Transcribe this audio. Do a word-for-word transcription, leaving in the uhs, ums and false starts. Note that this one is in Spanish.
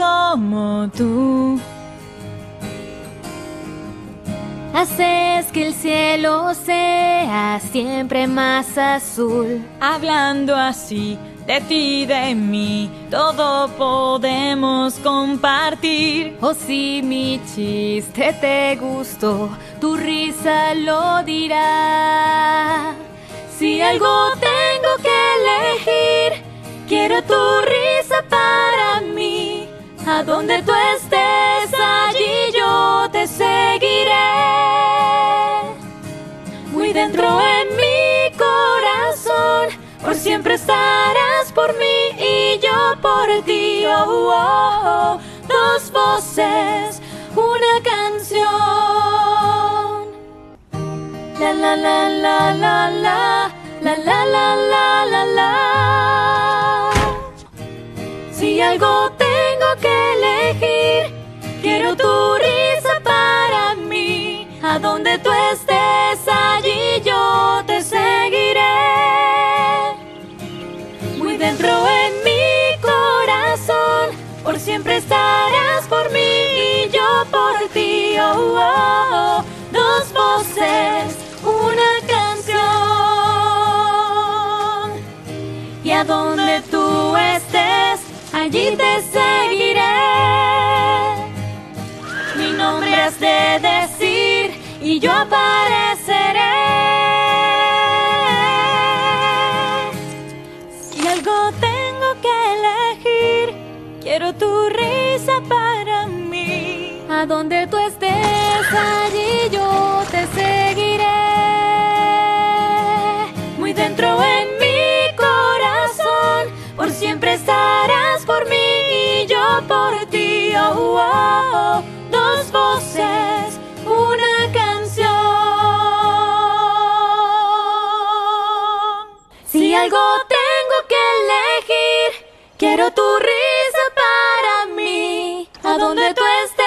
como tú. Haces que el cielo sea siempre más azul. Hablando así de ti y de mí, todo podemos compartir. Oh, si mi chiste te gustó, tu risa lo dirá. Si algo tengo que elegir, quiero tu risa para mí. A donde tú estés, allí yo te seguiré. Muy dentro en mi corazón, por siempre estarás por mí y yo por ti. Oh, oh, oh. Dos voces, una canción. La la la la la la la la la la la la. Si algo tengo que elegir, quiero tu risa para mí. A donde tú estés, allí yo te seguiré. Muy dentro en mi corazón, por siempre estarás por mí y yo por ti. Oh, oh, oh. Dos voces, una canción. Y a donde tú estés, allí te seguiré. Mi nombre has de decir y yo apareceré. Si algo tengo que elegir, quiero tu risa para mí. A donde tú estés, allí yo te seguiré. Muy dentro en mi corazón, por siempre estarás por mí y yo por ti. Oh, oh, oh. Dos voces, una canción. Si algo tengo que elegir, quiero tu risa para mí. A donde tú estés,